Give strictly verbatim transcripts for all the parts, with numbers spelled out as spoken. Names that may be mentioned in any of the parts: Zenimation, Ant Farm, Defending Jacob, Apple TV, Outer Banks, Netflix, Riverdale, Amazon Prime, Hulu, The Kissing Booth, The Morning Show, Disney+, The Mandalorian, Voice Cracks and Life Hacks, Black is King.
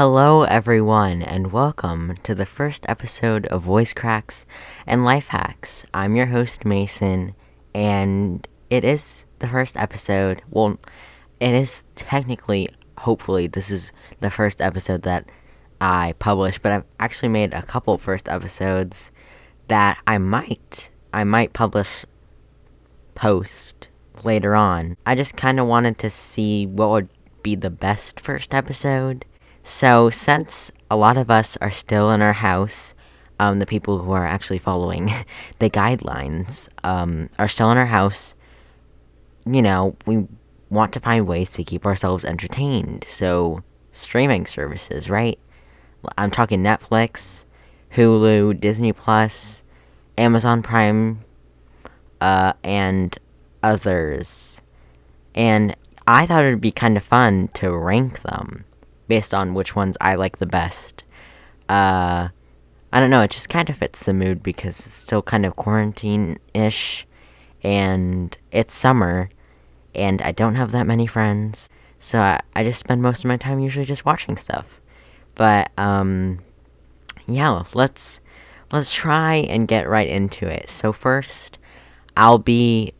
Hello everyone, and welcome to the first episode of Voice Cracks and Life Hacks. I'm your host Mason, and it is the first episode, well, it is technically, hopefully, this is the first episode that I publish, but I've actually made a couple first episodes that I might, I might publish, post later on. I just kind of wanted to see what would be the best first episode. So, since a lot of us are still in our house, um, the people who are actually following the guidelines, um, are still in our house, you know, we want to find ways to keep ourselves entertained. So, streaming services, right? I'm talking Netflix, Hulu, Disney plus, Amazon Prime, uh, and others. And I thought it would be kind of fun to rank them based on which ones I like the best. Uh, I don't know, it just kind of fits the mood because it's still kind of quarantine-ish, and it's summer, and I don't have that many friends, so I, I just spend most of my time usually just watching stuff. But, um, yeah, let's, let's try and get right into it. So first, I'll be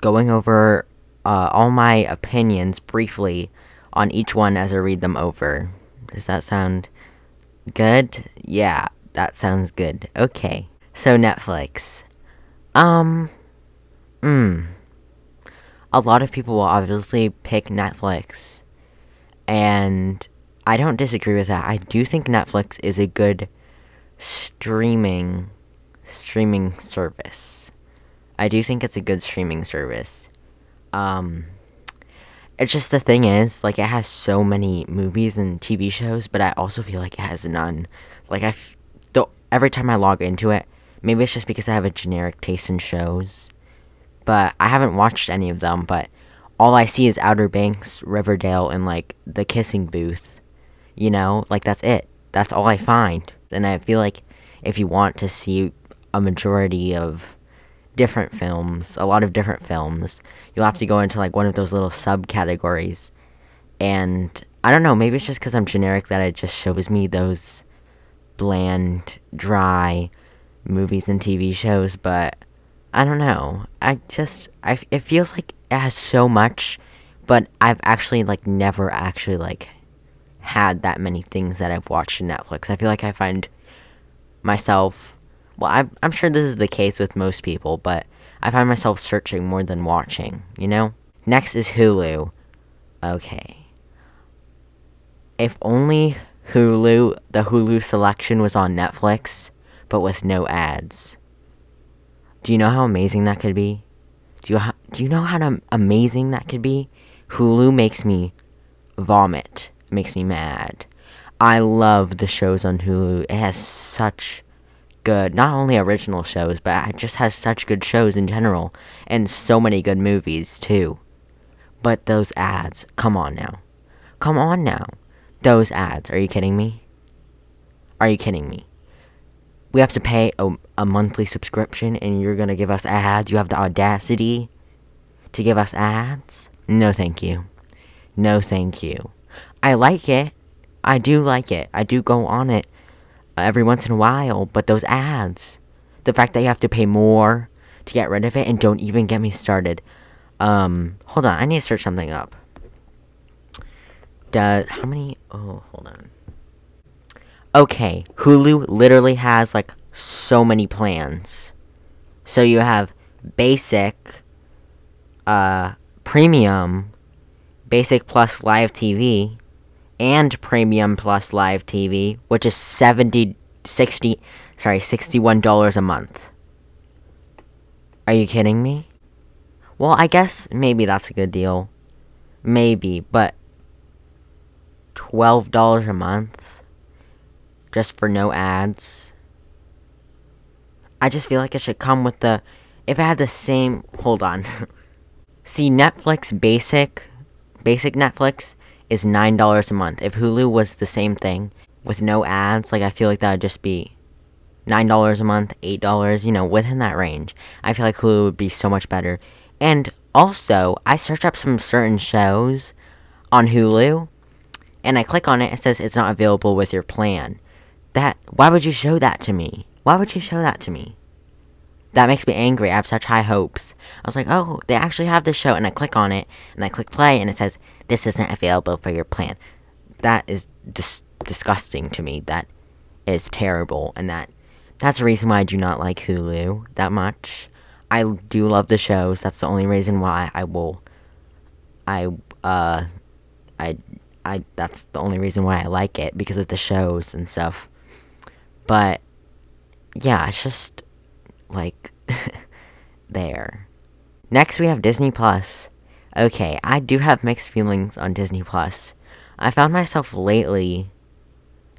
going over uh, all my opinions briefly on each one as I read them over. Does that sound good? Yeah, that sounds good. Okay, so Netflix. Um, mm. A lot of people will obviously pick Netflix, and I don't disagree with that. I do think Netflix is a good streaming, streaming service. I do think it's a good streaming service. Um... It's just the thing is, like, it has so many movies and T V shows, but I also feel like it has none. Like, I f- don't, every time I log into it, maybe it's just because I have a generic taste in shows, but I haven't watched any of them, but all I see is Outer Banks, Riverdale, and, like, The Kissing Booth, you know? Like, that's it. That's all I find. And I feel like if you want to see a majority of different films, a lot of different films, you'll have to go into, like, one of those little subcategories, and I don't know, maybe it's just because I'm generic that it just shows me those bland, dry movies and T V shows, but I don't know, I just, I, it feels like it has so much, but I've actually, like, never actually, like, had that many things that I've watched on Netflix. I feel like I find myself, well, I'm, I'm sure this is the case with most people, but I find myself searching more than watching, you know? Next is Hulu. Okay. If only Hulu, the Hulu selection was on Netflix, but with no ads. Do you know how amazing that could be? Do you, ha- do you know how amazing that could be? Hulu makes me vomit. It makes me mad. I love the shows on Hulu. It has such good, not only original shows, but it just has such good shows in general, and so many good movies too. But those ads, come on now. Come on now. Those ads, are you kidding me? Are you kidding me? We have to pay a, a monthly subscription and you're gonna give us ads? You have the audacity to give us ads? No thank you. No thank you. I like it. I do like it. I do go on it every once in a while, but those ads, the fact that you have to pay more to get rid of it, and don't even get me started. Um, hold on, I need to search something up. Does, how many, oh, hold on. Okay, Hulu literally has, like, so many plans. So you have basic, uh, premium, basic plus live T V, and premium plus live T V, which is seventy, sixty, sorry, sixty-one dollars a month. Are you kidding me? Well, I guess maybe that's a good deal. Maybe, but twelve dollars a month just for no ads. I just feel like it should come with the, if it had the same, hold on. See, Netflix basic, basic Netflix is nine dollars a month. If Hulu was the same thing with no ads, like, I feel like that would just be nine dollars a month, eight dollars, you know, within that range. I feel like Hulu would be so much better. And also, I searched up some certain shows on Hulu, and I click on it, it says it's not available with your plan. That, why would you show that to me? Why would you show that to me? That makes me angry. I have such high hopes. I was like, oh, they actually have this show, and I click on it, and I click play, and it says, this isn't available for your plan. That is dis- disgusting to me. That is terrible, and that that's the reason why I do not like Hulu that much. I do love the shows. That's the only reason why I will, I, uh, I, I, that's the only reason why I like it, because of the shows and stuff. But, yeah, it's just, like, there. Next, we have Disney plus. Okay, I do have mixed feelings on Disney plus. I found myself lately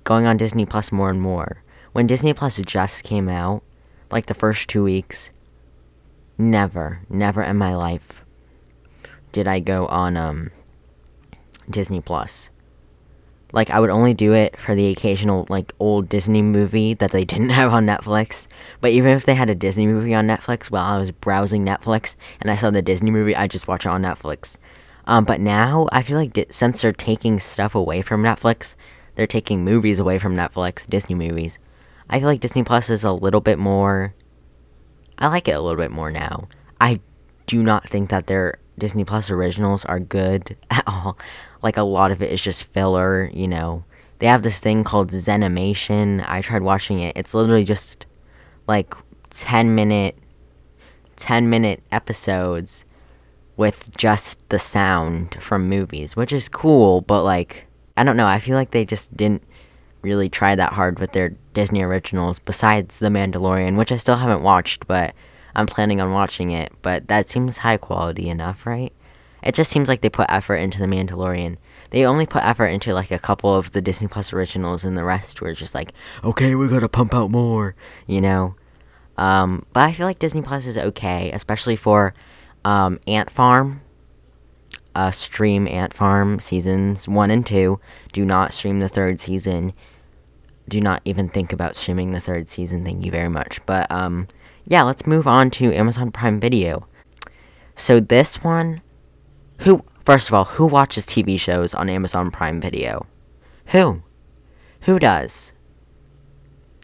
going on Disney plus more and more. When Disney plus just came out, like the first two weeks, never, never in my life did I go on, um, Disney plus. Like, I would only do it for the occasional, like, old Disney movie that they didn't have on Netflix. But even if they had a Disney movie on Netflix, while I was browsing Netflix and I saw the Disney movie, I just watch it on Netflix. Um, but now, I feel like di- since they're taking stuff away from Netflix, they're taking movies away from Netflix, Disney movies, I feel like Disney Plus is a little bit more... I like it a little bit more now. I do not think that their Disney Plus originals are good at all. Like, a lot of it is just filler, you know. They have this thing called Zenimation. I tried watching it. It's literally just, like, ten-minute episodes with just the sound from movies, which is cool, but, like, I don't know. I feel like they just didn't really try that hard with their Disney originals, besides The Mandalorian, which I still haven't watched, but I'm planning on watching it. But that seems high quality enough, right? It just seems like they put effort into The Mandalorian. They only put effort into, like, a couple of the Disney Plus originals, and the rest were just like, okay, we gotta pump out more, you know? Um, but I feel like Disney Plus is okay, especially for, um, Ant Farm. Uh, stream Ant Farm seasons one and two. Do not stream the third season. Do not even think about streaming the third season, thank you very much. But, um, yeah, let's move on to Amazon Prime Video. So this one... Who, first of all, who watches T V shows on Amazon Prime Video? Who? Who does?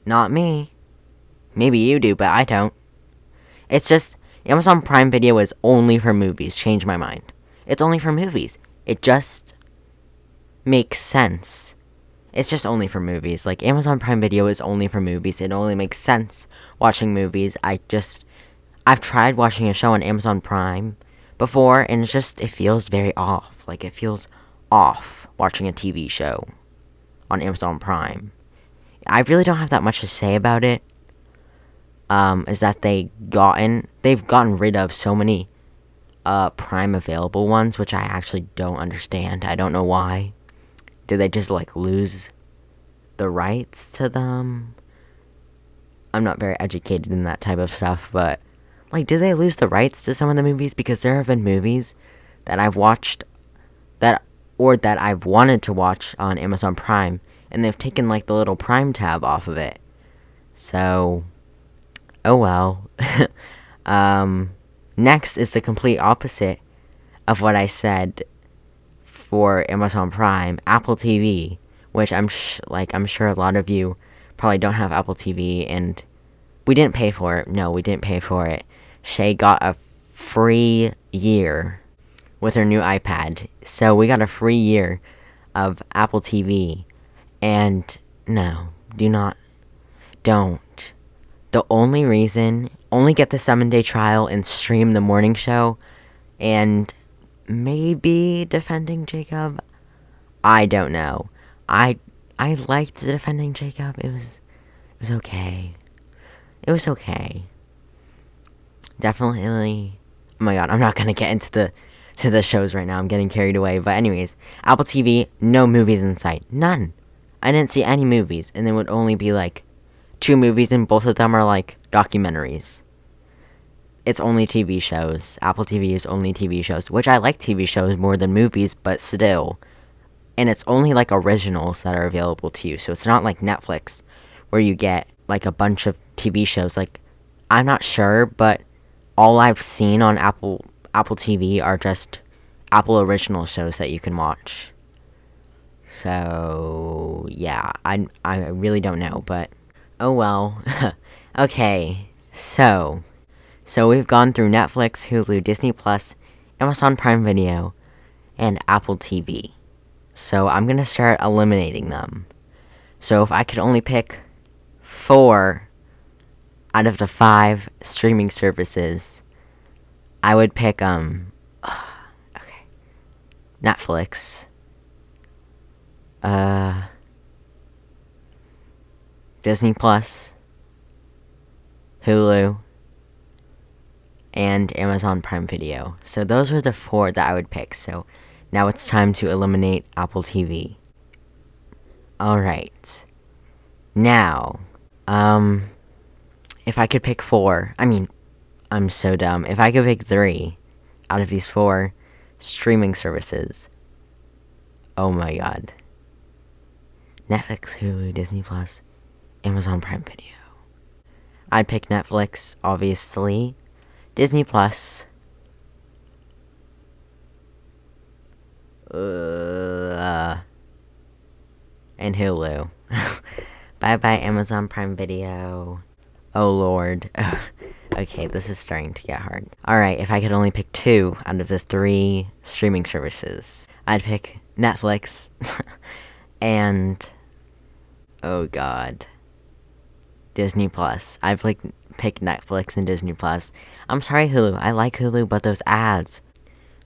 Not me. Maybe you do, but I don't. It's just, Amazon Prime Video is only for movies. Change my mind. It's only for movies. It just makes sense. It's just only for movies. Like, Amazon Prime Video is only for movies. It only makes sense watching movies. I just, I've tried watching a show on Amazon Prime before, and it's just, it feels very off. Like, it feels off watching a T V show on Amazon Prime. I really don't have that much to say about it. Um, is that they gotten, they've gotten rid of so many, uh, Prime available ones, which I actually don't understand. I don't know why. Did they just, like, lose the rights to them? I'm not very educated in that type of stuff, but... Like, do they lose the rights to some of the movies? Because there have been movies that I've watched that, or that I've wanted to watch on Amazon Prime, and they've taken, like, the little Prime tab off of it. So, oh well. um, next is the complete opposite of what I said for Amazon Prime, Apple T V, which I'm, sh- like, I'm sure a lot of you probably don't have Apple T V, and we didn't pay for it. No, we didn't pay for it. Shay got a free year with her new iPad. So we got a free year of Apple T V. And no, do not, don't. The only reason, only get the seven-day trial and stream The Morning Show and maybe Defending Jacob. I don't know. I I liked Defending Jacob. It was it was okay. It was okay. Definitely. Oh my god, I'm not gonna get into the to the shows right now. I'm getting carried away. But anyways, Apple T V, no movies in sight. None. I didn't see any movies, and there would only be like two movies, and both of them are like documentaries. It's only T V shows. Apple T V is only T V shows, which I like T V shows more than movies, but still. And it's only like originals that are available to you. So it's not like Netflix, where you get like a bunch of T V shows. Like, I'm not sure, but all I've seen on Apple Apple T V are just Apple original shows that you can watch. So, yeah, I, I really don't know, but oh well. Okay, so, so we've gone through Netflix, Hulu, Disney+, Amazon Prime Video, and Apple T V. So I'm gonna start eliminating them. So if I could only pick four out of the five streaming services, I would pick, um, okay, Netflix, uh, Disney Plus, Hulu, and Amazon Prime Video. So those were the four that I would pick, so now it's time to eliminate Apple T V. Alright. Now, um, if I could pick four, I mean, I'm so dumb. If I could pick three out of these four streaming services, oh my god. Netflix, Hulu, Disney+, Amazon Prime Video. I'd pick Netflix, obviously. Disney+. Uh, and Hulu. Bye-bye, Amazon Prime Video. Oh, Lord. Okay, this is starting to get hard. Alright, if I could only pick two out of the three streaming services, I'd pick Netflix and, oh god, Disney+. I'd pick, pick Netflix and Disney+. I'm sorry, Hulu. I like Hulu, but those ads.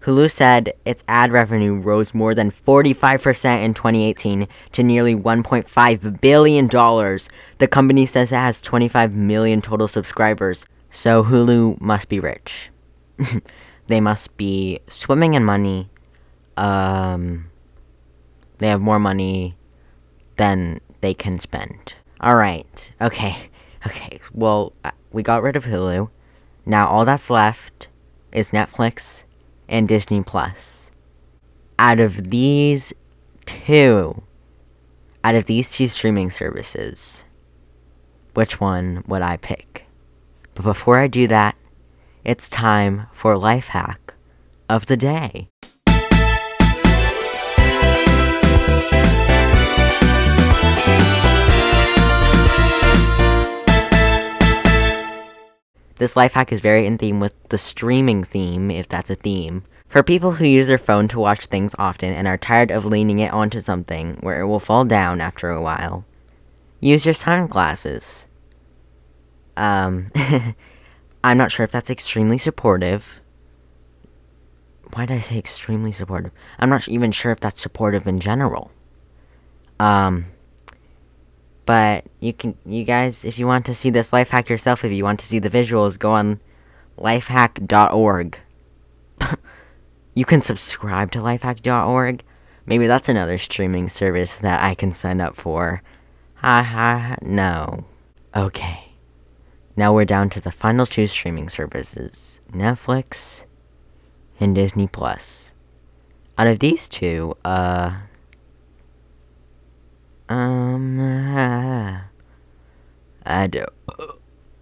Hulu said its ad revenue rose more than forty-five percent in twenty eighteen to nearly one point five billion dollars. The company says it has twenty-five million total subscribers, so Hulu must be rich. They must be swimming in money. Um, they have more money than they can spend. Alright, okay, okay, well, uh, we got rid of Hulu. Now all that's left is Netflix and Disney+. Out of these two, out of these two streaming services, which one would I pick? But before I do that, it's time for Life Hack of the Day. This life hack is very in theme with the streaming theme, if that's a theme. For people who use their phone to watch things often and are tired of leaning it onto something where it will fall down after a while, use your sunglasses. Um, I'm not sure if that's extremely supportive. Why did I say extremely supportive? I'm not even sure if that's supportive in general. Um... But you can, you guys, if you want to see this life hack yourself, if you want to see the visuals, go on lifehack dot org. You can subscribe to lifehack dot org. Maybe that's another streaming service that I can sign up for. Ha ha ha, no. Okay. Now we're down to the final two streaming services, Netflix and Disney+. Out of these two, uh... Um, uh, I do.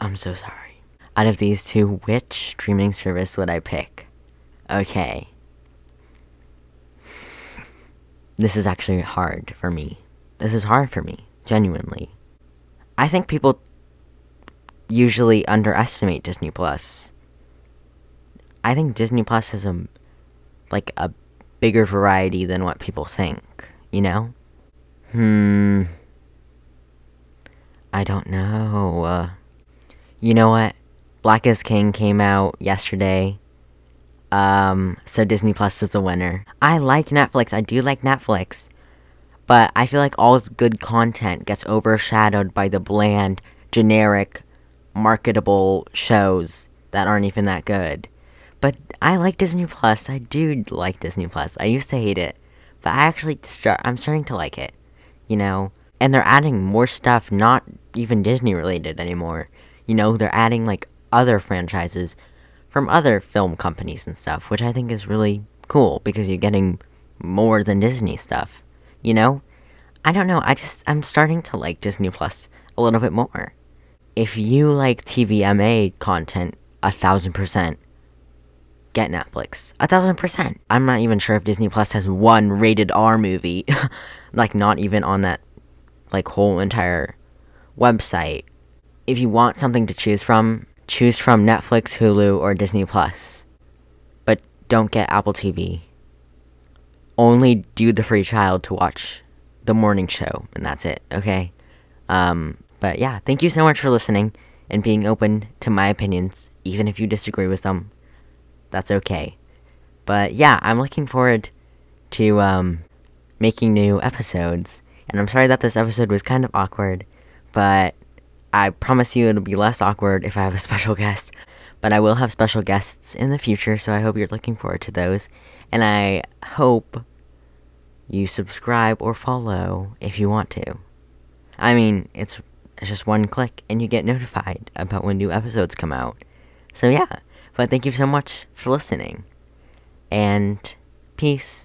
I'm so sorry. Out of these two, which streaming service would I pick? Okay. This is actually hard for me. This is hard for me, genuinely. I think people usually underestimate Disney+. I think Disney+ has a, like, a bigger variety than what people think, you know? Hmm, I don't know, uh, you know what, Black is King came out yesterday, um, so Disney Plus is the winner. I like Netflix, I do like Netflix, but I feel like all good content gets overshadowed by the bland, generic, marketable shows that aren't even that good. But I like Disney Plus, I do like Disney Plus, I used to hate it, but I actually, start, I'm starting to like it. You know, and they're adding more stuff not even Disney related anymore. You know, they're adding like other franchises from other film companies and stuff, which I think is really cool because you're getting more than Disney stuff. You know, I don't know, I just, I'm starting to like Disney Plus a little bit more. If you like T V M A content, a thousand percent get Netflix. A thousand percent. I'm not even sure if Disney Plus has one rated R movie. Like, not even on that, like, whole entire website. If you want something to choose from, choose from Netflix, Hulu, or Disney Plus. But don't get Apple T V. Only do the free trial to watch The Morning Show, and that's it, okay? Um, but yeah, thank you so much for listening and being open to my opinions, even if you disagree with them. That's okay. But yeah, I'm looking forward to um, making new episodes. And I'm sorry that this episode was kind of awkward, but I promise you it'll be less awkward if I have a special guest. But I will have special guests in the future, so I hope you're looking forward to those. And I hope you subscribe or follow if you want to. I mean, it's just one click and you get notified about when new episodes come out. So yeah, but thank you so much for listening. And peace.